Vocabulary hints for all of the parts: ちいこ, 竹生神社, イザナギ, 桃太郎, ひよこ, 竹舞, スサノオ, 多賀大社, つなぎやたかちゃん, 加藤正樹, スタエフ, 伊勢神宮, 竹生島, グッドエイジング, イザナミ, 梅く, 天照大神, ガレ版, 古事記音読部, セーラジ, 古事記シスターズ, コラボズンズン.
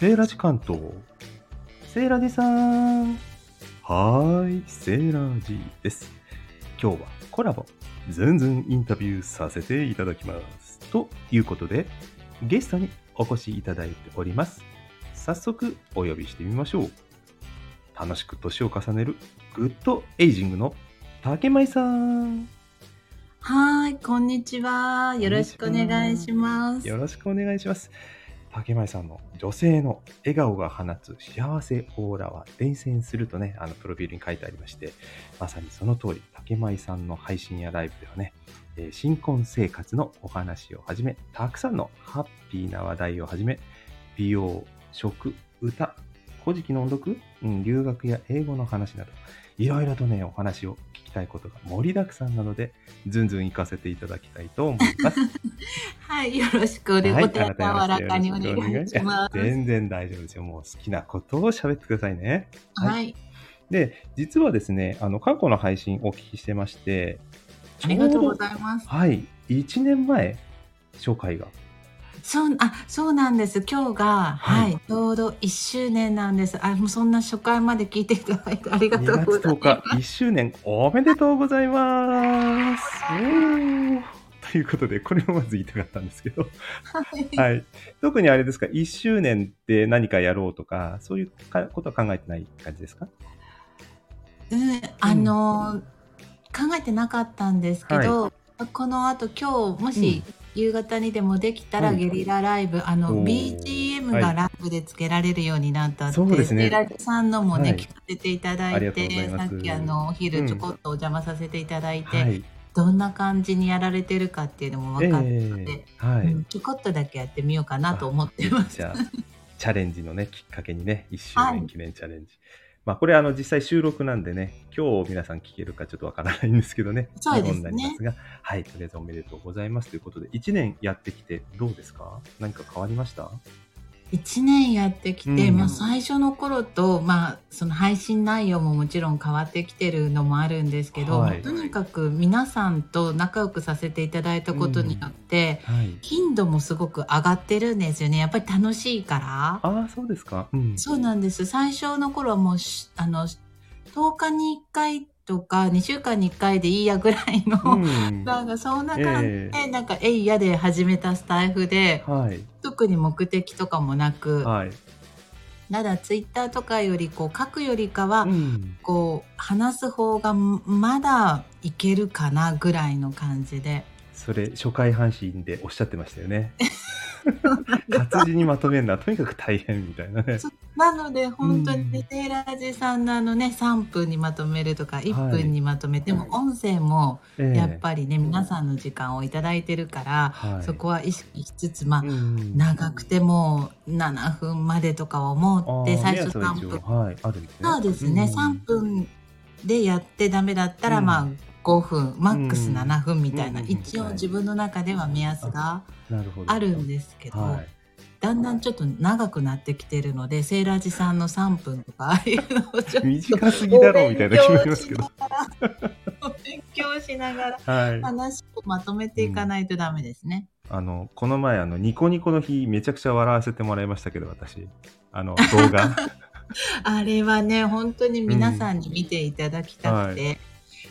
セーラ時間とセーラジさん、はーい、セーラジです。今日はコラボズンズンインタビューさせていただきますということで、ゲストにお越しいただいております。早速お呼びしてみましょう。楽しく年を重ねるグッドエイジングの竹舞さん。はーい、こんにちは、よろしくお願いします。よろしくお願いします。竹舞さんの女性の笑顔が放つ幸せオーラは伝染するとね、プロフィールに書いてありまして、まさにその通り、竹舞さんの配信やライブではね、新婚生活のお話をはじめ、たくさんのハッピーな話題をはじめ、美容、食、歌、古事記の音読、留学や英語の話など、いろいろとね、お話を聞きたいことが盛りだくさんなので、ずんずん行かせていただきたいと思います。はい、よろしくお願いします。柔らかにお願いします。全然大丈夫ですよ。もう好きなことを喋ってくださいね。はい。で、実はですね、過去の配信をお聞きしてまして、ありがとうございます。はい、1年前紹介が。そうなんです。今日が、はい、ちょうど1周年なんです。もうそんな初回まで聞いていただいてありがとうございます。2月10日1周年おめでとうございますということで、これもまず言いたかったんですけどはい、はい、特にあれですか、1周年って何かやろうとかそういうことは考えてない感じですか？考えてなかったんですけど、はい、このあと今日もし、夕方にでもできたらゲリラライブ、BGM がライブでつけられるようになったって、そうですね、ゲラジさんのもね、聞かせていただいて、さっきお昼ちょこっとお邪魔させていただいて、どんな感じにやられてるかっていうのも分かったので、ちょこっとだけやってみようかなと思ってます。じゃあチャレンジのね、きっかけにね、1周年記念チャレンジ、まあ、これ実際収録なんでね、今日皆さん聞けるかちょっとわからないんですけどね、そうですね、なりますが、はい、とりあえずおめでとうございますということで、1年やってきてどうですか？何か変わりました？1年やってきて、まあ、最初の頃と、まあ、その配信内容ももちろん変わってきてるのもあるんですけど、とにかく皆さんと仲良くさせていただいたことによって、頻度もすごく上がってるんですよね。やっぱり楽しいから。ああ、そうですか、そうなんです。最初の頃はもう10日に1回とか2週間に1回でいいやぐらいの、なんかそんな感じで、なんかえいやで始めたスタイフで、特に目的とかもなく、ただツイッターとかより書くよりかは、こう話す方がまだいけるかなぐらいの感じで。それ初回配信でおっしゃってましたよね活字にまとめるのはとにかく大変みたいなね。なので本当にセーラジさんの3分にまとめるとか1分にまとめても、音声もやっぱりね、皆さんの時間をいただいてるから、そこは意識しつつ、まあ長くても7分までとかを思って最初3分、あるんですね。そうですね、3分でやってダメだったら、まあ5分マックス7分みたいな、一応自分の中では目安があるんですけど、だんだんちょっと長くなってきてるので、セーラジさんの3分とかああいうのをちょっと短すぎだろうみたいな気もしますけど勉強しながら話をまとめていかないとダメですね。この前ニコニコの日めちゃくちゃ笑わせてもらいましたけど、私動画あれはね、本当に皆さんに見ていただきたくて、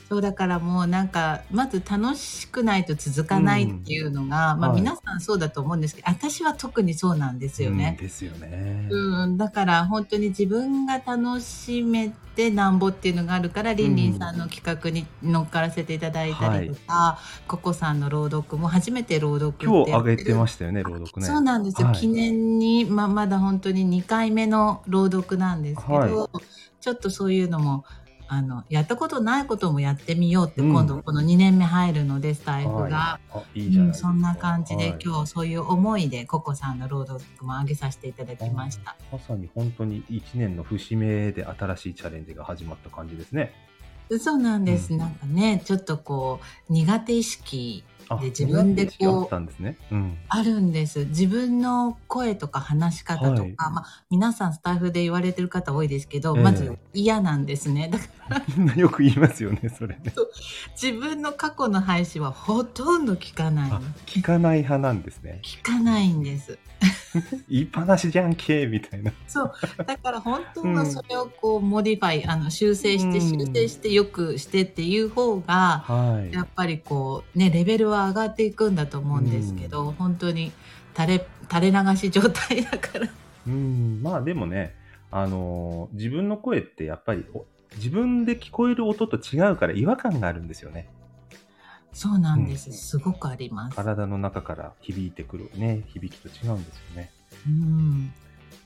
そうだからもうなんか、まず楽しくないと続かないっていうのが、まあ、皆さんそうだと思うんですけど、私は特にそうなんですよね。ですよね。だから本当に自分が楽しめてなんぼっていうのがあるから、りんりんさんの企画に乗っからせていただいたりとか、ココさんの朗読も初めて朗読って今日あげてましたよね、朗読ね。そうなんですよ、記念に、まだ本当に2回目の朗読なんですけど、ちょっとそういうのもやったことないこともやってみようって、今度この2年目入るので、スタイフが、そんな感じで、今日そういう思いでココさんの朗読も上げさせていただきました。まさに本当に1年の節目で新しいチャレンジが始まった感じですね。そうなんです、なんかね、ちょっと苦手意識で自分でこうあるんです。自分の声とか話し方とか、はい、まあ、皆さんスタッフで言われてる方多いですけど、まず嫌なんですね。だからみんなよく言いますよね、それね。自分の過去の配信はほとんど聞かない。聞かない派なんですね。聞かないんです言いっぱなしじゃんけみたいな。そうだから本当はそれをこうモディファイ、修正して修正してよくしてっていう方が、はい、やっぱりこうねレベルは上がっていくんだと思うんですけど、本当に垂れ流し状態だから。まあでもね、自分の声ってやっぱり自分で聞こえる音と違うから違和感があるんですよね。そうなんです、すごくあります。体の中から響いてくる、ね、響きと違うんですよね。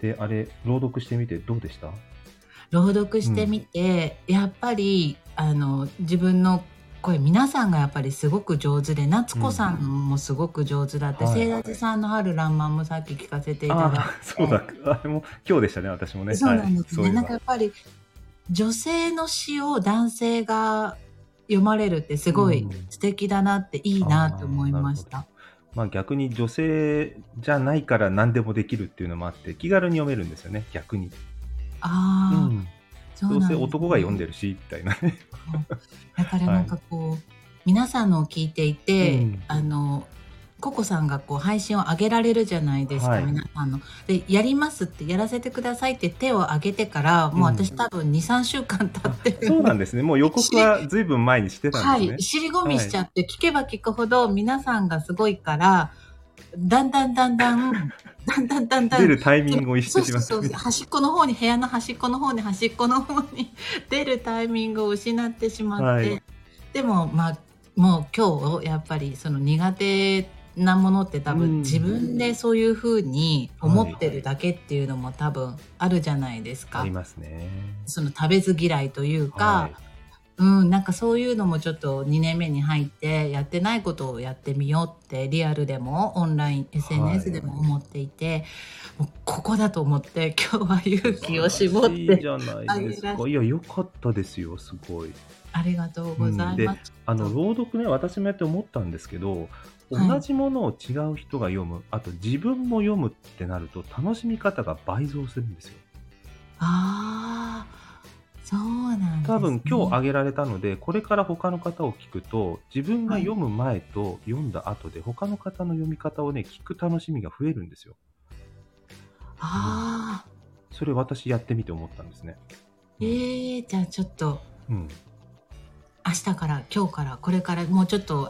で、あれ朗読してみてどうでした？朗読してみて、やっぱり自分の声、皆さんがやっぱりすごく上手で、夏子さんもすごく上手だって、聖立さんの春らんまんもさっき聞かせていただいて。そうだ、あれも今日でしたね、私もね。そうなんですね、はい、なんかやっぱり女性の詩を男性が読まれるってすごい素敵だなって、いいなって思いました。まあ、逆に女性じゃないから何でもできるっていうのもあって気軽に読めるんですよね、逆に。そうなんですね、どうせ男が読んでるしみたいなね。だからなんかこう、はい、皆さんのを聞いていて、ココさんがこう配信を上げられるじゃないですか、はい、皆さんのでやりますってやらせてくださいって手を挙げてからもう私多分 2,3 週間経ってる。そうなんですね、もう予告はずいぶん前にしてたんですね。はい、尻込みしちゃって、はい、聞けば聞くほど皆さんがすごいからだんだん出るタイミングを失ってしまって、そう端っこの方に、部屋の端っこの方に出るタイミングを失ってしまって、はい、でもまあもう今日やっぱりその苦手なものって多分自分でそういう風に思ってるだけっていうのも多分あるじゃないですか。ありますね。その食べず嫌いというか、なんかそういうのもちょっと2年目に入ってやってないことをやってみようってリアルでもオンライン SNS でも思っていて、もうここだと思って今日は勇気を絞っていいじゃないですか。いや良かったですよ、すごいありがとうございます。で朗読ね、私もやって思ったんですけど、同じものを違う人が読む、あと自分も読むってなると楽しみ方が倍増するんですよ。そうなんですね。多分今日あげられたので、これから他の方を聞くと自分が読む前と読んだ後で他の方の読み方をね、聞く楽しみが増えるんですよ。それ私やってみて思ったんですね。じゃあちょっと、明日から今日からこれからもうちょっと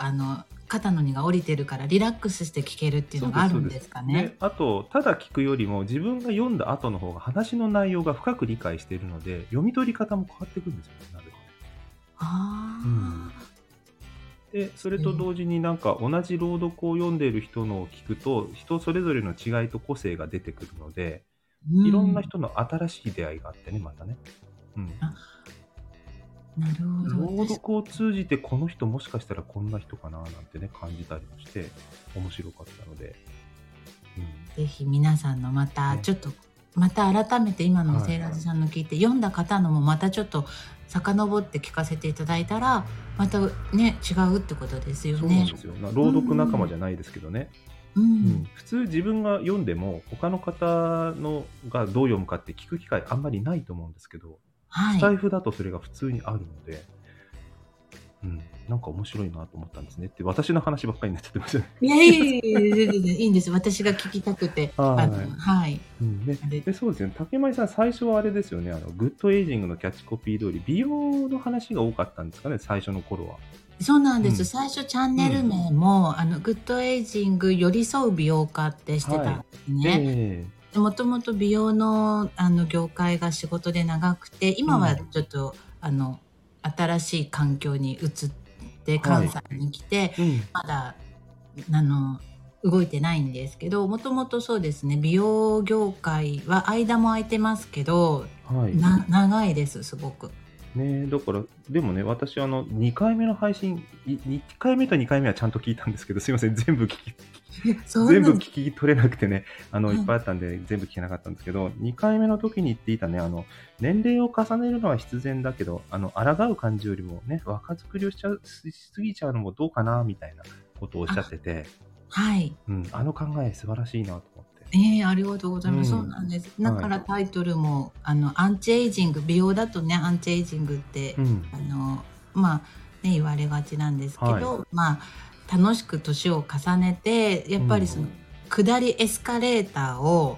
肩の荷が下りてるからリラックスして聞けるっていうのがあるんですかね。あとただ聞くよりも自分が読んだ後の方が話の内容が深く理解しているので読み取り方も変わってくるんですよね。でそれと同時になんか同じ朗読を読んでいる人のを聞くと人それぞれの違いと個性が出てくるので、いろんな人の新しい出会いがあってね、またね。なるほど。朗読を通じてこの人もしかしたらこんな人かななんてね感じたりもして面白かったので、ぜひ皆さんのまたちょっと、また改めて今のセイラジさんの聞いて、読んだ方のもまたちょっと遡って聞かせていただいたらまたね違うってことですよね。そうなんですよ、朗読仲間じゃないですけどね。普通自分が読んでも他の方のがどう読むかって聞く機会あんまりないと思うんですけど、スタイフだとそれが普通にあるので、なんか面白いなと思ったんですねって、私の話ばっかりになっちゃってましたね。いいんです、私が聞きたくて。そうですね、竹前さん最初はあれですよね、グッドエイジングのキャッチコピー通り美容の話が多かったんですかね、最初の頃は。そうなんです、最初チャンネル名も、グッドエイジング寄り添う美容家ってしてたんですね。もともと美容の、業界が仕事で長くて、今はちょっと、新しい環境に移って関西に来て、まだ動いてないんですけど、もともとそうですね、美容業界は間も空いてますけど、長いですすごく。だからでもね、私2回目の配信、1回目と2回目はちゃんと聞いたんですけど、すいません全部聞き取れなくてね、いっぱいあったんで全部聞けなかったんですけど、2回目の時に言っていたね、年齢を重ねるのは必然だけど、抗う感じよりもね、若作りをしすぎちゃうのもどうかなみたいなことをおっしゃってて、はい、うん、あの考え素晴らしいなと思って。ありがとうございます。そうなんです。だからタイトルも、アンチエイジング、美容だとね、アンチエイジングって、まあ、ね、言われがちなんですけど、まあ、楽しく年を重ねて、やっぱりその、下りエスカレーターを、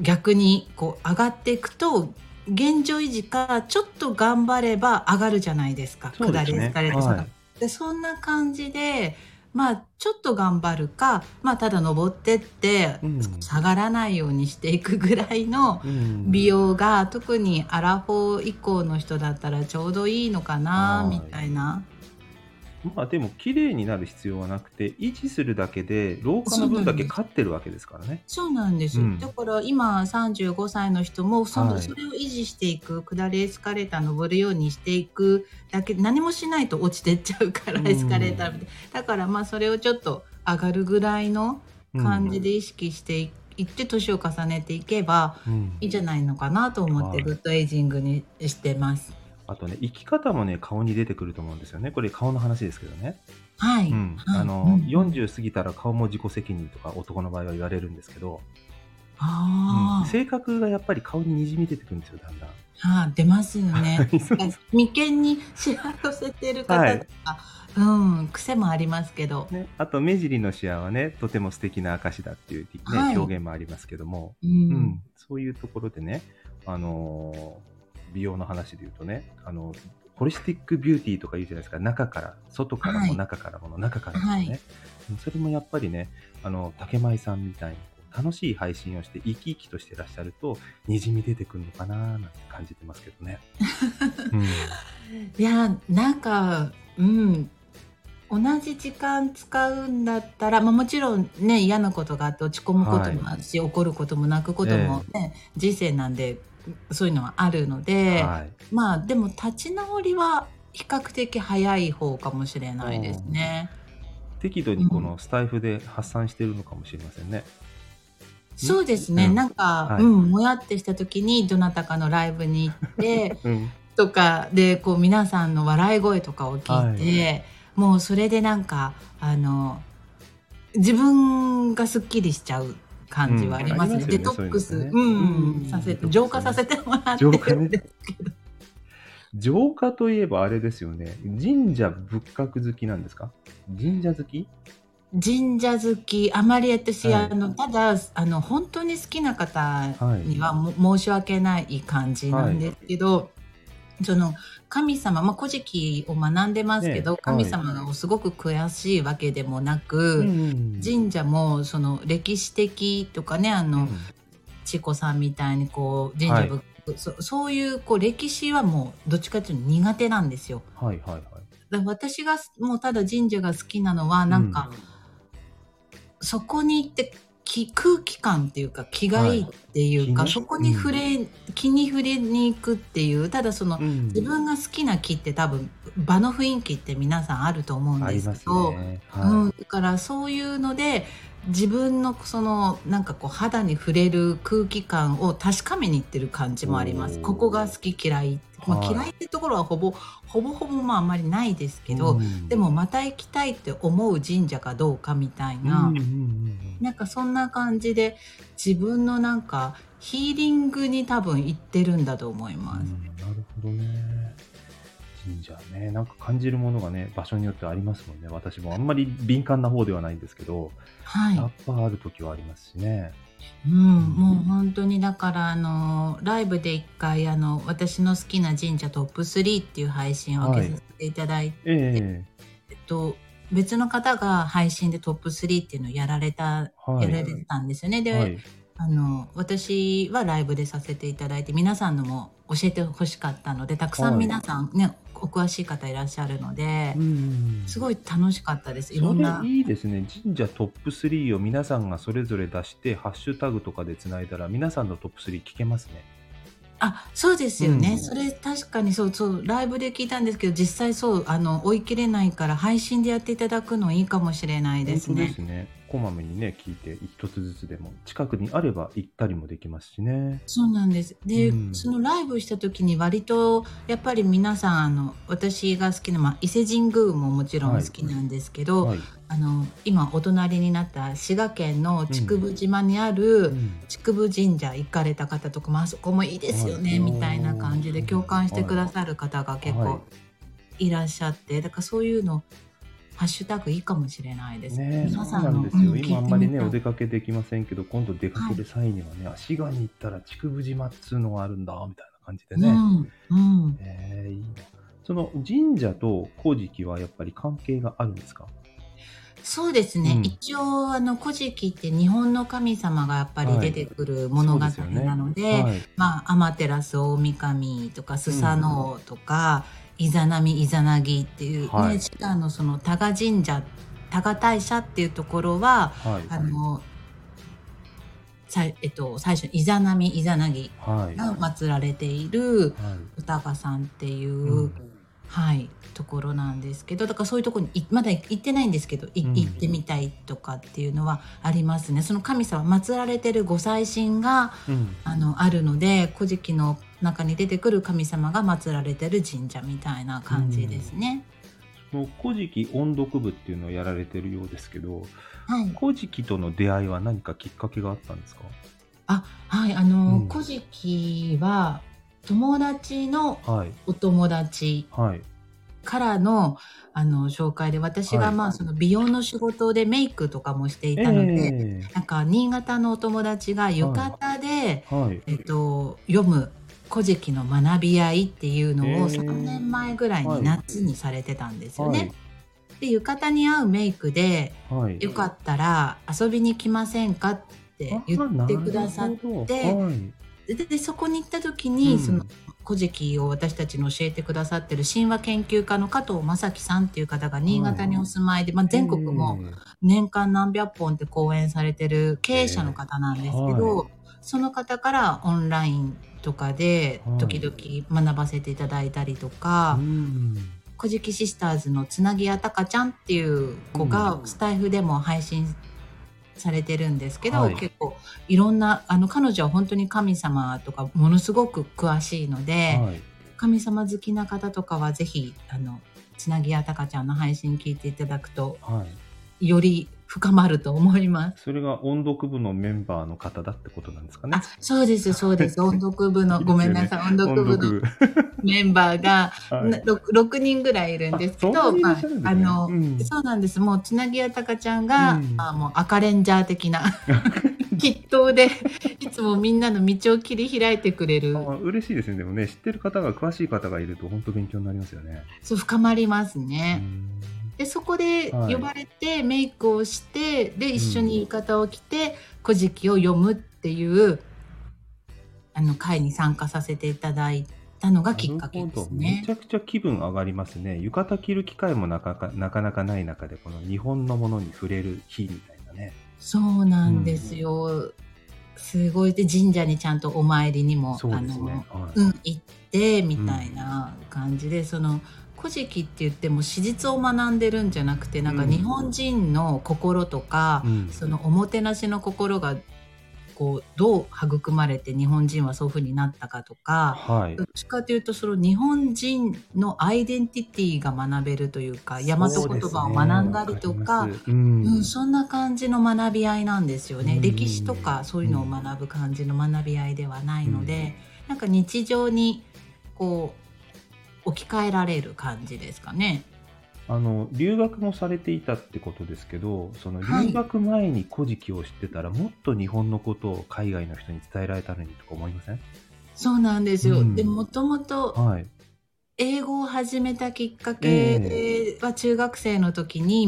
逆にこう上がっていくと、現状維持かちょっと頑張れば上がるじゃないですか。そうですね、下りエスカレーター、でそんな感じで、まあ、ちょっと頑張るか、まあ、ただ上ってって下がらないようにしていくぐらいの美容が、特にアラフォー以降の人だったらちょうどいいのかなみたいな。まあ、でも綺麗になる必要はなくて、維持するだけで老化の分だけ勝ってるわけですからね。そうなんです、だから今35歳の人も それを維持していく、下りエスカレーター登るようにしていくだけ、何もしないと落ちてっちゃうから、エスカレーターみたいな。だからまあそれをちょっと上がるぐらいの感じで意識していく、行って年を重ねていけばいいんじゃないのかなと思って、グッドエイジングにしてます。あとね、生き方もね、顔に出てくると思うんですよね。これ顔の話ですけどね。はい。40過ぎたら顔も自己責任とか男の場合は言われるんですけど、性格がやっぱり顔に滲み出てくるんですよ、だんだん。出ますよね。眉間にシワ寄せてる方とか、癖もありますけど、ね、あと目尻のシワはね、とても素敵な証だっていう、ね、表現もありますけども、そういうところでね、美容の話で言うとね、ホリスティックビューティーとか言うじゃないですか。中から外からも中からもの中からもね、それもやっぱりね、竹舞さんみたいに楽しい配信をして生き生きとしてらっしゃると、にじみ出てくるのかななんて感じてますけどね、いや、なんか、同じ時間使うんだったら、まあ、もちろんね、嫌なことがあって落ち込むこともあるし、怒ることも泣くこともね、人生なんでそういうのはあるので、まあでも立ち直りは比較的早い方かもしれないですね。適度にこのスタイフで発散しているのかもしれませんね。そうですね、なんか、もやってした時にどなたかのライブに行ってとかで、こう皆さんの笑い声とかを聞いて、もうそれでなんか自分がすっきりしちゃう感じはありますね。デトックスさせて、浄化させてもらってるんですけど、浄化といえばあれですよね。神社仏閣好きなんですか？神社好き？神社好き、あまり私、ただ本当に好きな方には申し訳ない感じなんですけど、その神様、まあ、古事記を学んでますけど、神様がすごく悔しいわけでもなく、神社もその歴史的とかね、千子さんみたいにこう神社仏閣、そういうこう歴史はもうどっちかというと苦手なんですよ。だから私がもうただ神社が好きなのは、なんか、そこに行って空気感っていうか、気がいいっていうか、そこに触れ、気に触れに行くっていう、ただその、自分が好きな木って多分場の雰囲気って皆さんあると思うんですけど、だからそういうので自分のそのなんかこう肌に触れる空気感を確かめにいってる感じもあります。ここが好き嫌い、嫌いってところはほぼまああんまりないですけど、でもまた行きたいって思う神社かどうかみたいな、なんかそんな感じで自分のなんかヒーリングに多分行ってるんだと思います。なるほどね。神社ね、なんか感じるものがね、場所によってありますもんね。私もあんまり敏感な方ではないんですけど、やっぱある時はありますしね。もう本当にだからライブで一回私の好きな神社トップ3っていう配信を上げさせていただいて、別の方が配信でトップ3っていうのをやられてたんですよね。で、私はライブでさせていただいて、皆さんのも教えてほしかったので、たくさん皆さんね、お詳しい方いらっしゃるので、すごい楽しかったです。いろんな、それいいですね。神社トップ3を皆さんがそれぞれ出して、ハッシュタグとかでつないだら皆さんのトップ3聞けますね。そうですよね、それ確かにそうライブで聞いたんですけど、実際追い切れないから配信でやっていただくのいいかもしれないですね。こまめにね聞いて一つずつでも近くにあれば行ったりもできますしね。そうなんです。で、そのライブした時に割とやっぱり皆さん私が好きな、伊勢神宮ももちろん好きなんですけど、はいはい、今お隣になった滋賀県の竹生島にある竹生神社行かれた方とかも、あそこもいいですよね、はい、みたいな感じで共感してくださる方が結構いらっしゃって、だからそういうのハッシュタグいいかもしれないですね。そうなんですよ。今あんまりねお出かけできませんけど、今度出かける際にはね、滋賀に行ったら竹生島っつうのがあるんだみたいな感じでね、いいな。その神社と古事記はやっぱり関係があるんですか？そうですね、一応古事記って日本の神様がやっぱり出てくる物語なので、天照大神とかスサノオとか、イザナミイザナギっていう、ね、滋賀のその多賀神社多賀大社っていうところは、最初にイザナミイザナギが祀られているお多賀さんっていう、ところなんですけど、だからそういうところにまだ行ってないんですけど、行ってみたいとかっていうのはありますね。その神様祀られてるご祭神が、あるので、古事記の中に出てくる神様が祀られてる神社みたいな感じですね。もう古事記音読部っていうのをやられてるようですけど、古事記との出会いは何かきっかけがあったんですか？古事記は友達のお友達からの、紹介で、私がその美容の仕事でメイクとかもしていたので、なんか新潟のお友達が浴衣で、読む古事記の学び合いっていうのを3年前ぐらいに夏にされてたんですよね、で浴衣に合うメイクで、よかったら遊びに来ませんかって言ってくださって、でそこに行った時に、その古事記を私たちに教えてくださってる神話研究家の加藤正樹さんっていう方が新潟にお住まいで、全国も年間何百本って講演されてる経営者の方なんですけど、その方からオンラインとかで時々学ばせていただいたりとか、古事記シスターズのつなぎやたかちゃんっていう子がスタイフでも配信されてるんですけど、結構いろんな彼女は本当に神様とかものすごく詳しいので、神様好きな方とかはぜひつなぎやたかちゃんの配信聞いていただくと、より深まると思います。それが音読部のメンバーの方だってことなんですかね。そうです。音読部のごめんなさい、音読部のメンバーが6人ぐらいいるんですけど、そうなんです。もうつなぎやたかちゃんが、もう赤レンジャー的な筆頭でいつもみんなの道を切り開いてくれる。嬉しいですね。でもね、知ってる方が詳しい方がいると本当勉強になりますよね。そう、深まりますね。でそこで呼ばれてメイクをして、で一緒に浴衣を着て古事記を読むっていう会に参加させていただいたのがきっかけですね。めちゃくちゃ気分上がりますね。浴衣着る機会もなかなかない中で、この日本のものに触れる日みたいなね。そうなんですよ、すごい。で神社にちゃんとお参りにも行ってみたいな感じで、その古事記って言っても史実を学んでるんじゃなくて、なんか日本人の心とか、そのおもてなしの心がこうどう育まれて日本人はそういう風になったかとか、どっちかというとその日本人のアイデンティティが学べるというか、大和言葉を学んだりとか、そんな感じの学び合いなんですよね。歴史とかそういうのを学ぶ感じの学び合いではないので、なんか日常にこう置き換えられる感じですかね。留学もされていたってことですけど、その留学前に古事記を知ってたら、もっと日本のことを海外の人に伝えられたのにとか思いません？そうなんですよ、でもともと英語を始めたきっかけは中学生の時に、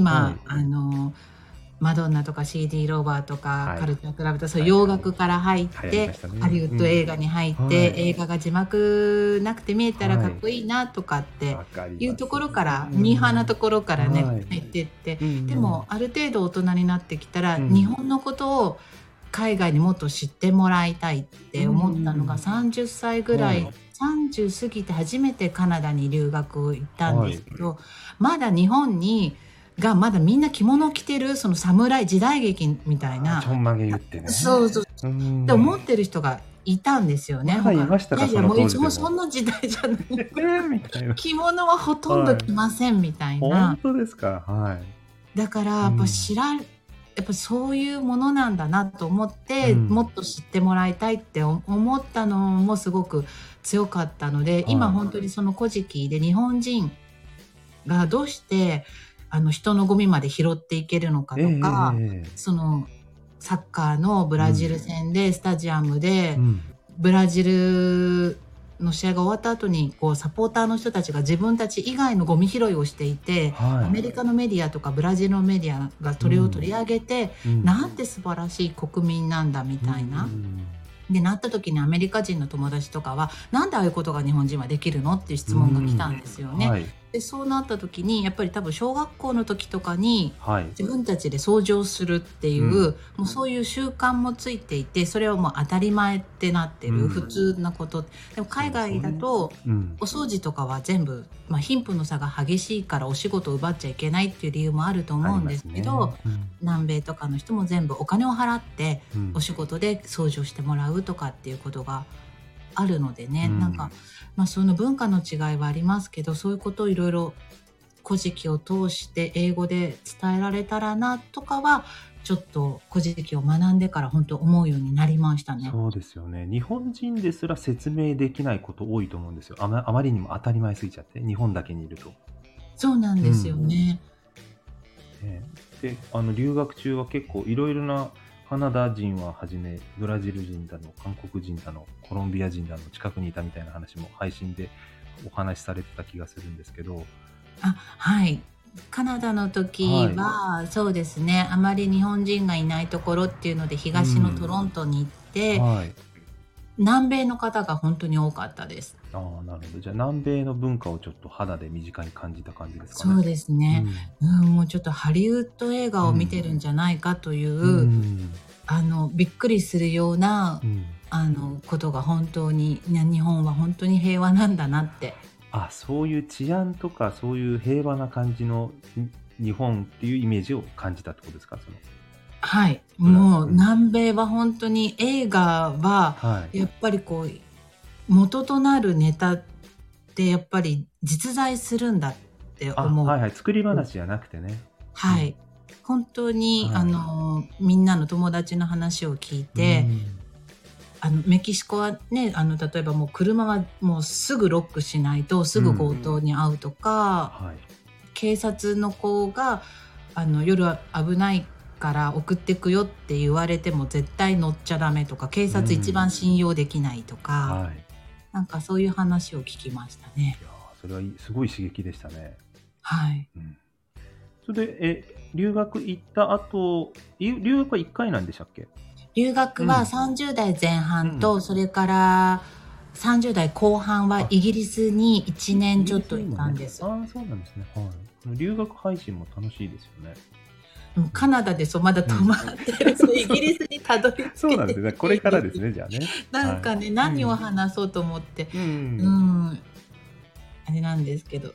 マドンナとか CD ローバーとかカルチャークラブとか、そう洋楽から入ってハリウッド映画に入って、映画が字幕なくて見えたらかっこいいなとかっていうところから、ミーハーなところからね、入ってって、でもある程度大人になってきたら、日本のことを海外にもっと知ってもらいたいって思ったのが30歳ぐらい、30過ぎて初めてカナダに留学を行ったんですけど、まだ日本にがまだみんな着物を着てる、その侍時代劇みたいなちょんまげ言ってね、そうそうそうって思ってる人がいたんですよね。まだいましたか、その当時でも。いやいや、もういつもそんな時代じゃないみたいな、着物はほとんど着ませんみたいな、はい、本当ですか、はい、だからやっぱやっぱそういうものなんだなと思って、うん、もっと知ってもらいたいって思ったのもすごく強かったので、今本当にその古事記で日本人がどうして人のゴミまで拾っていけるのかとか、そのサッカーのブラジル戦で、スタジアムで、ブラジルの試合が終わった後にこうサポーターの人たちが自分たち以外のゴミ拾いをしていて、アメリカのメディアとかブラジルのメディアがそれを取り上げて、なんて素晴らしい国民なんだみたいな、でなった時にアメリカ人の友達とかは、なんでああいうことが日本人はできるのっていう質問が来たんですよね、でそうなった時にやっぱり多分小学校の時とかに自分たちで掃除をするっていう、もうそういう習慣もついていて、それはもう当たり前ってなってる、普通なこと。でも海外だとお掃除とかは全部、貧富の差が激しいからお仕事を奪っちゃいけないっていう理由もあると思うんですけど、南米とかの人も全部お金を払ってお仕事で掃除をしてもらうとかっていうことがあるのでね、なんか、その文化の違いはありますけど、そういうことをいろいろ古事記を通して英語で伝えられたらなとかは、ちょっと古事記を学んでから本当思うようになりましたね。そうですよね。日本人ですら説明できないこと多いと思うんですよ。あまりにも当たり前すぎちゃって、日本だけにいると。そうなんですよね。で、留学中は結構いろいろなカナダ人ははじめ、ブラジル人だの、韓国人だの、コロンビア人だの近くにいたみたいな話も配信でお話しされてた気がするんですけど。はい。カナダの時は、そうですね、あまり日本人がいないところっていうので東のトロントに行って、南米の方が本当に多かったです。なるほど。じゃあ南米の文化をちょっと肌で身近に感じた感じですかね。そうですね、もうちょっとハリウッド映画を見てるんじゃないかという、びっくりするような、ことが本当に、日本は本当に平和なんだなって。そういう治安とかそういう平和な感じの日本っていうイメージを感じたってことですか、その。はい、もう南米は本当に映画はやっぱりこう元となるネタってやっぱり実在するんだって思う。作り話じゃなくてね。本当に、みんなの友達の話を聞いて、メキシコはね、例えばもう車はもうすぐロックしないとすぐ強盗に遭うとか、警察の子が夜は危ないから送ってくよって言われても絶対乗っちゃダメとか、警察一番信用できないとか、なんかそういう話を聞きましたね。いや、それはすごい刺激でしたね。それで留学行った後、留学は1回なんでしたっけ。留学は30代前半と、それから30代後半はイギリスに1年ちょっといたんです。そうなんですね、留学配信も楽しいですよね。カナダでまだ止まってる、イギリスにたどり着けてそうなんですね、これからですね。じゃあね、なんかね、何を話そうと思って、あれなんですけど、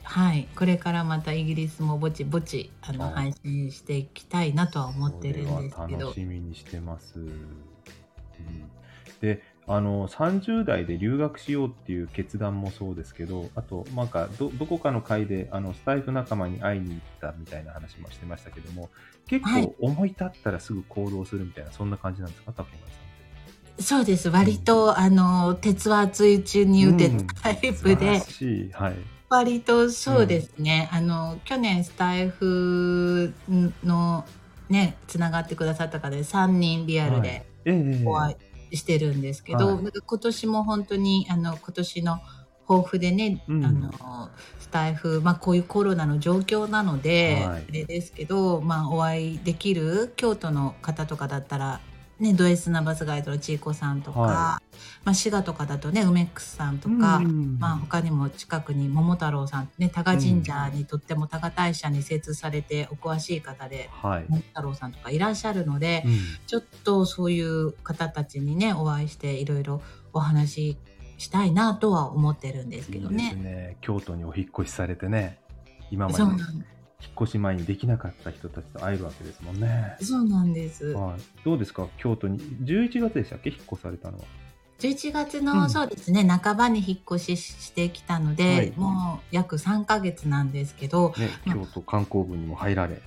これからまたイギリスもぼちぼち配信していきたいなとは思ってるんですけど。楽しみにしてます、で、30代で留学しようっていう決断もそうですけど、あとなんか どこかの会でスタイフ仲間に会いに行ったみたいな話もしてましたけども、結構思い立ったらすぐ行動するみたいな、そんな感じなんですか、竹村さんって。そうです、割と、鉄は熱いうちに打てタイプで、割とそうですね、去年スタイフのねつながってくださった方で3人リアルでお会いしてるんですけど、今年も本当に今年の抱負でね、スタイフ、こういうコロナの状況なので、あれですけど、お会いできる京都の方とかだったら、ね、ド S なバスガイドのちいこさんとか、滋賀とかだとね、梅くさんとか、他にも近くに桃太郎さん、ね、多賀神社にとっても多賀大社に精通されてお詳しい方で、桃太郎さんとかいらっしゃるので、ちょっとそういう方たちにねお会いしていろいろお話ししたいなとは思ってるんですけどね。いいですね、京都にお引っ越しされてね、今まで引っ越し前にできなかった人たちと会えるわけですもんね。そうなんです、はい、どうですか京都に11月でしたっけ引っ越されたのは。11月の、うん、そうですね半ばに引っ越ししてきたので、はい、もう約3ヶ月なんですけど、ねまあ、京都観光部にも入られ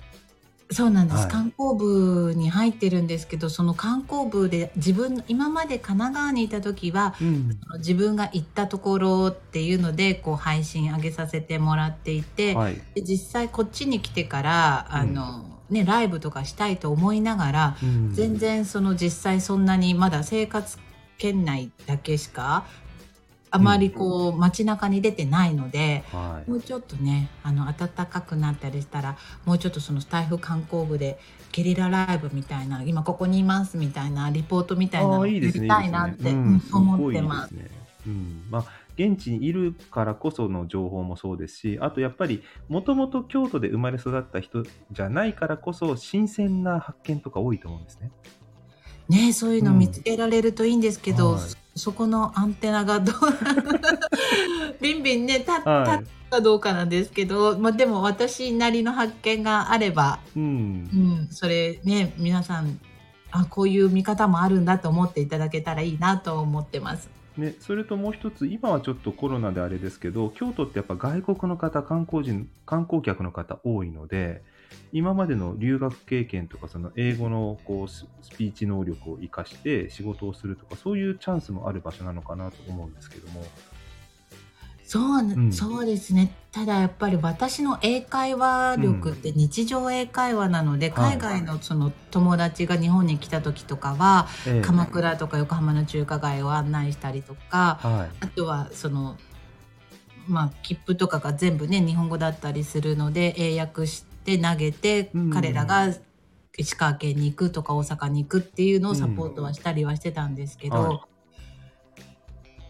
そうなんです、はい、観光部に入ってるんですけどその観光部で自分今まで神奈川にいた時は、うん、自分が行ったところっていうのでこう配信上げさせてもらっていて、はい、で実際こっちに来てからね、ライブとかしたいと思いながら、うん、全然その実際そんなにまだ生活圏内だけしかあまりこう街中に出てないので、はい、もうちょっとね暖かくなったりしたらもうちょっとそのスタイフ観光部でゲリラライブみたいな今ここにいますみたいなリポートみたいなのやりたいなって思ってます。現地にいるからこその情報もそうですしあとやっぱりもともと京都で生まれ育った人じゃないからこそ新鮮な発見とか多いと思うんですね。ね、そういうの見つけられるといいんですけど、うんはい、そこのアンテナがどうビンビンね立ったかどうかなんですけど、はいまあ、でも私なりの発見があれば、うんうん、それね皆さんあこういう見方もあるんだと思っていただけたらいいなと思ってます、ね、それともう一つ今はちょっとコロナであれですけど京都ってやっぱ外国の方観光客の方多いので今までの留学経験とかその英語のこうスピーチ能力を生かして仕事をするとかそういうチャンスもある場所なのかなと思うんですけども。そうですねただやっぱり私の英会話力って日常英会話なので、うん、海外のその友達が日本に来た時とかは、はい、鎌倉とか横浜の中華街を案内したりとか、はい、あとはその、まあ、切符とかが全部ね日本語だったりするので英訳してで投げて彼らが石川県に行くとか大阪に行くっていうのをサポートはしたりはしてたんですけど、うんは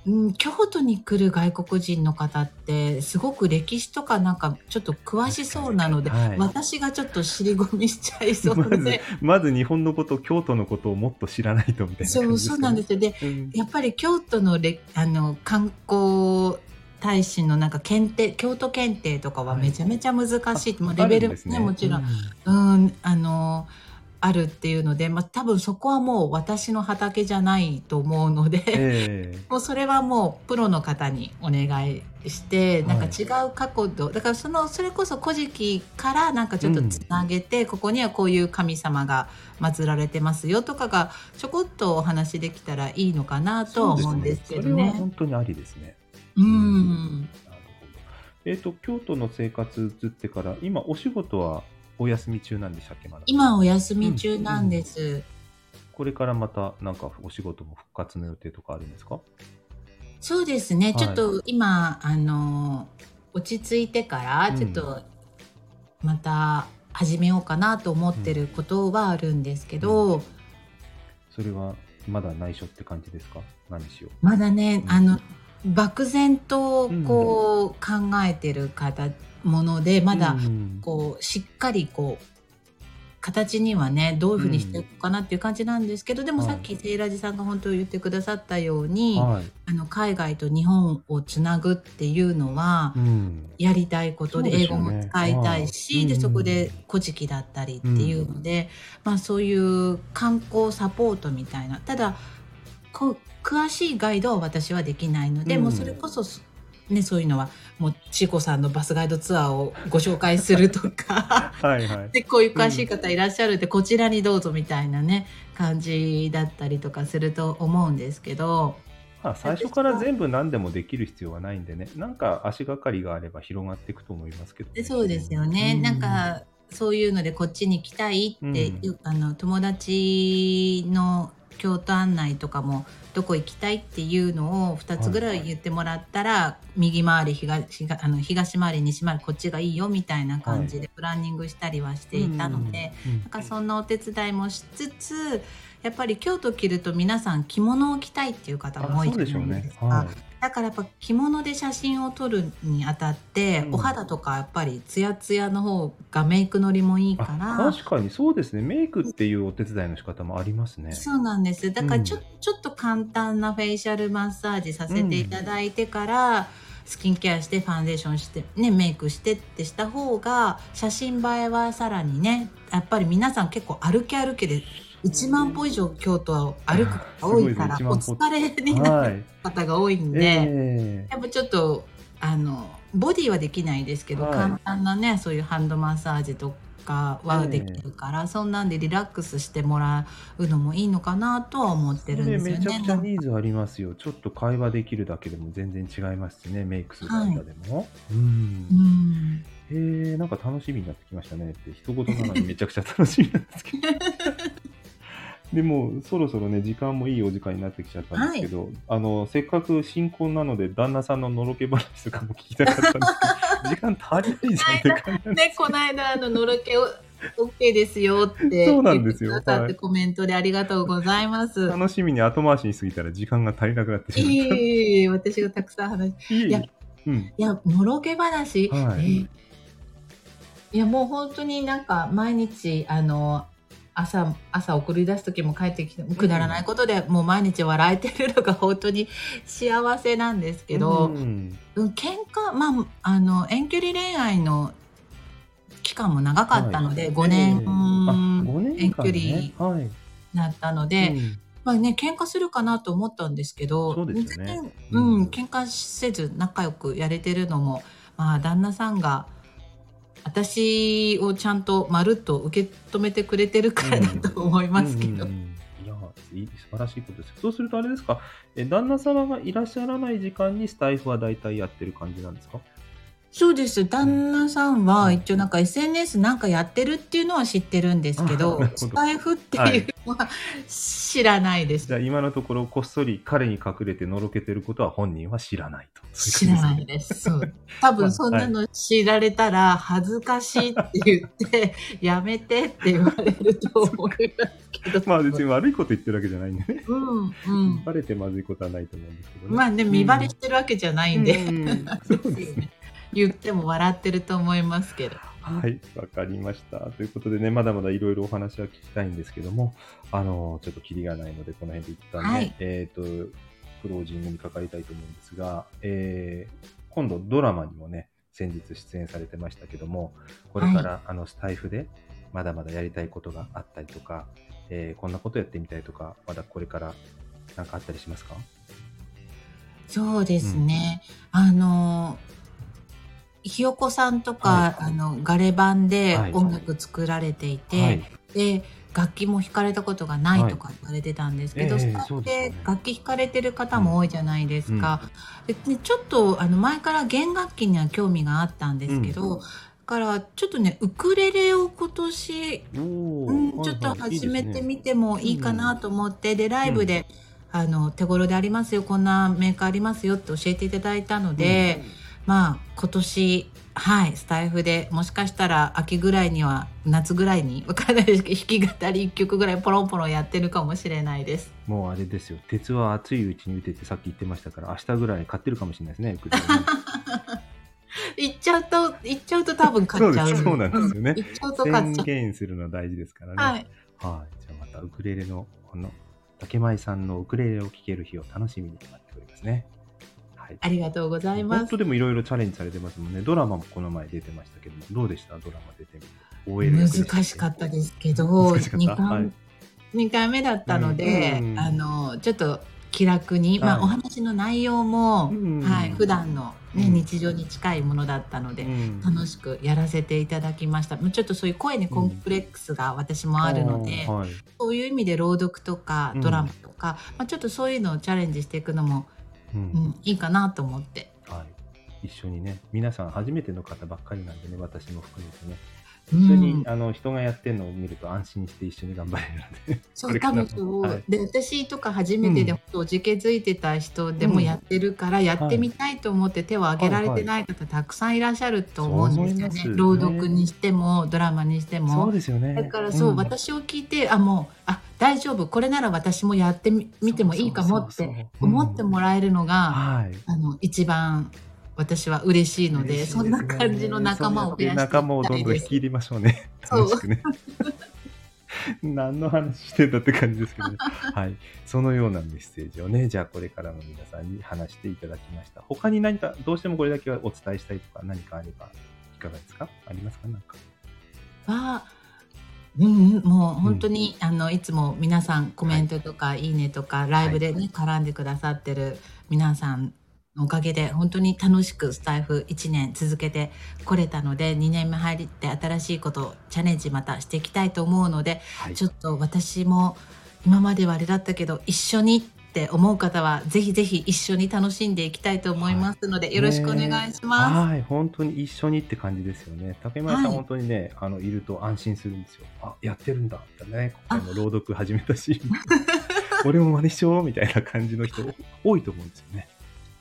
いうん、京都に来る外国人の方ってすごく歴史とかなんかちょっと詳しそうなので、はい、私がちょっと尻込みしちゃいそうでまず日本のこと京都のことをもっと知らないとみたいな感じですかね。そうなんですよで、うん、やっぱり京都の観光大使のなんか検定京都検定とかはめちゃめちゃ難しい、はいまあ、レベルも、ねね、もちろん、うん、あるっていうので、まあ、多分そこはもう私の畑じゃないと思うので、もうそれはもうプロの方にお願いしてなんか違う角度、はい、だからそれこそ古事記からなんかちょっとつなげて、うん、ここにはこういう神様が祀られてますよとかがちょこっとお話できたらいいのかなと思うんですけどね。それは本当にありですね。うん、なるほど。京都の生活移ってから今お仕事はお休み中なんでしたっけ。まだ今お休み中なんです、うんうん、これからまたなんかお仕事も復活の予定とかあるんですか。そうですね、はい、ちょっと今落ち着いてからちょっとまた始めようかなと思ってることはあるんですけど、うんうんうん、それはまだ内緒って感じですか。何しようまだね、うん、漠然とこう考えてるもので、うん、まだこうしっかりこう形にはねどういうふうにしていくかなっていう感じなんですけど、うん、でもさっきセイラジさんが本当に言ってくださったように、はい、海外と日本をつなぐっていうのはやりたいことで、うん、英語も使いたいし、うん、でそこで古事記だったりっていうので、うんまあ、そういう観光サポートみたいなただ詳しいガイドは私はできないので、うん、もうそれこそ、ね、そういうのはもう千子さんのバスガイドツアーをご紹介するとかはい、はい、でこういう詳しい方いらっしゃるって、うん、こちらにどうぞみたいなね感じだったりとかすると思うんですけど、まあ、最初から全部何でもできる必要はないんでねなんか足がかりがあれば広がっていくと思いますけど、ね、そうですよね、うん、なんかそういうのでこっちに来たいって、うん、友達の京都案内とかもどこ行きたいっていうのを2つぐらい言ってもらったら、はいはい、右回り東回り西回りこっちがいいよみたいな感じでプランニングしたりはしていたので、はい、なんかそんなお手伝いもしつつやっぱり京都着ると皆さん着物を着たいっていう方も多いじゃないですか、はい、だからやっぱ着物で写真を撮るにあたって、うん、お肌とかやっぱりツヤツヤの方がメイクのりもいいから確かにそうですねメイクっていうお手伝いの仕方もありますね。そうなんですだからちょっと簡単なフェイシャルマッサージさせていただいてから、うんスキンケアしてファンデーションして、ね、メイクしてってした方が写真映えはさらにね、やっぱり皆さん結構歩き歩きで1万歩以上京都は歩く方が多いから、お疲れになる方が多いんで、やっぱちょっとボディはできないですけど、簡単なねそういうハンドマッサージとかはできるから、そんなんでリラックスしてもらうのもいいのかなとは思ってるんですよね。めちゃくちゃニーズありますよ。ちょっと会話できるだけでも全然違いますしね、メイクする間でも、なんか楽しみになってきましたねって一言なのにめちゃくちゃ楽しみなんですけどでもそろそろね時間もいいお時間になってきちゃったんですけど、せっかく新婚なので旦那さんののろけ話とかも聞きたかったんですけど時間足りないじゃんって感じなんですね。この間のろけを OK ですよってそうなんですよ、はい、コメントでありがとうございます。楽しみに後回しに過ぎたら時間が足りなくなってしまった。私がたくさん話していやのろけ話、いやもう本当になんか毎日朝送り出す時も帰ってきてくだらないことでもう毎日笑えてるのが本当に幸せなんですけど、喧嘩、遠距離恋愛の期間も長かったので、5年遠距離、だったので、喧嘩するかなと思ったんですけど、そうですね、喧嘩せず仲良くやれてるのも、旦那さんが私をちゃんとまるっと受け止めてくれてるからだと思いますけど、いや素晴らしいことです。そうするとあれですか、旦那様がいらっしゃらない時間にスタイフはだいたいやってる感じなんですか？そうです。旦那さんは一応なんか SNS なんかやってるっていうのは知ってるんですけど、スタイフっていうのは知らないです。じゃあ今のところこっそり彼に隠れてのろけてることは本人は知らないと。知らないです。そう。多分そんなの知られたら恥ずかしいって言ってやめてって言われると思いますけど。別に悪いこと言ってるわけじゃないんでね。バレてまずいことはないと思うんですけどね。見バレしてるわけじゃないんで。そうですね。言っても笑ってると思いますけど。はい、わかりました。ということでね、まだまだいろいろお話は聞きたいんですけども、ちょっとキリがないのでこの辺で一旦ね、クロージングにかかりたいと思うんですが、今度ドラマにもね、先日出演されてましたけども、これから、スタイフでまだまだやりたいことがあったりとか、こんなことやってみたいとか、まだこれからなんかあったりしますか？そうですね。ひよこさんとか、ガレ版で音楽作られていて、で楽器も弾かれたことがないとか言われてたんですけど、楽器弾かれてる方も多いじゃないですか、でちょっと前から弦楽器には興味があったんですけど、だからちょっとねウクレレを今年、ちょっと始めてみてもいいかなと思って、でライブで、手頃でありますよ、こんなメーカーありますよって教えていただいたので、今年、スタイフでもしかしたら秋ぐらいには夏ぐらいにわかんないですけど弾き語り1曲ぐらいポロンポロンやってるかもしれないです。もうあれですよ、鉄は熱いうちに打てってさっき言ってましたから、明日ぐらい買ってるかもしれないですね。行っちゃうと多分買っちゃう。そうなんですよね。宣言するのは大事ですからね。じゃあまたウクレレのこの竹前さんのウクレレを聴ける日を楽しみに待っておりますね。ありがとうございます。本当でもいろいろチャレンジされてますもんね。ドラマもこの前出てましたけども、どうでした？ドラマ出てみて。難しかったですけど、2回目だったので、ちょっと気楽に、お話の内容も、普段の、日常に近いものだったので、楽しくやらせていただきました。ちょっとそういう声にコンプレックスが私もあるので、そういう意味で朗読とかドラマとか、ちょっとそういうのをチャレンジしていくのもいいかなと思って、一緒にね、皆さん初めての方ばっかりなんでね、私も含めてね、一緒に、人がやってるのを見ると安心して一緒に頑張れるのでそう多分そう、で私とか初めてで、おじけづいてた人でもやってるから、やってみたいと思って手を挙げられてない方、たくさんいらっしゃると思うんですよね。朗読にしてもドラマにしても。そうですよね。だからそう、私を聞いて大丈夫、これなら私もやってみてもいいかもって思ってもらえるのが一番私は嬉しいので、そんな感じの仲間を増やしていきたいです。仲間をどんどん引き入れましょうね。楽しくね何の話してたって感じですけど、ね、はい、そのようなメッセージをね、じゃあこれからも皆さんに話していただきました。他に何かどうしてもこれだけはお伝えしたいとか何かあればいかがですか？ありますか？なんかもう本当に、いつも皆さんコメントとかいいねとかライブでね、絡んでくださってる皆さんのおかげで本当に楽しくスタイフ1年続けてこれたので、2年目入って新しいことチャレンジまたしていきたいと思うので、ちょっと私も今まではあれだったけど一緒にって思う方はぜひぜひ一緒に楽しんでいきたいと思いますので、よろしくお願いします。はい、本当に一緒にって感じですよね。竹村さん、本当にね、いると安心するんですよ。あ、やってるんだってね、今回も朗読始めたし俺も真似しようみたいな感じの人多いと思うんですよね。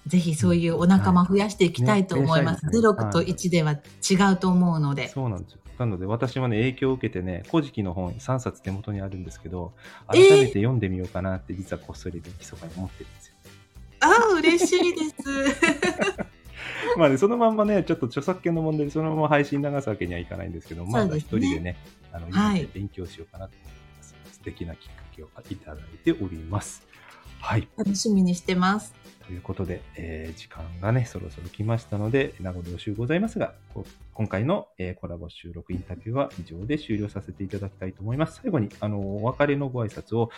ぜひそういうお仲間増やしていきたいと思います。6と1では違うと思うので。そうなんですよ。なので私はね、影響を受けてね、古事記の本3冊手元にあるんですけど、改めて読んでみようかなって実はこっそり密かに思ってるんですよ。あ、嬉しいです。まあね、そのまんまね、ちょっと著作権の問題でそのまま配信流すわけにはいかないんですけど、まだ一人でね、勉強しようかなと思ってます。素敵なきっかけをいただいております。はい、楽しみにしてます。ということで、時間がね、そろそろ来ましたので、名残惜しゅうございますが、今回の、コラボ収録インタビューは以上で終了させていただきたいと思います。最後に、お別れのご挨拶を、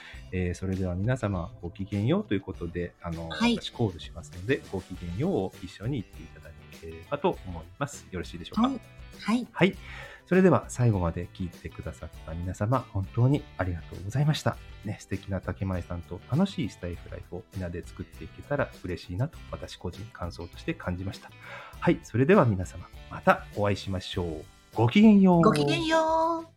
それでは皆様ごきげんようということで、私コールしますので、ごきげんようを一緒に言っていただければと思います。よろしいでしょうか？はい。はい。はい。それでは最後まで聞いてくださった皆様、本当にありがとうございました。ね、素敵な竹前さんと楽しいスタイフライフをみんなで作っていけたら嬉しいなと、私個人感想として感じました。はい、それでは皆様、またお会いしましょう。ごきげんよう。ごきげんよう。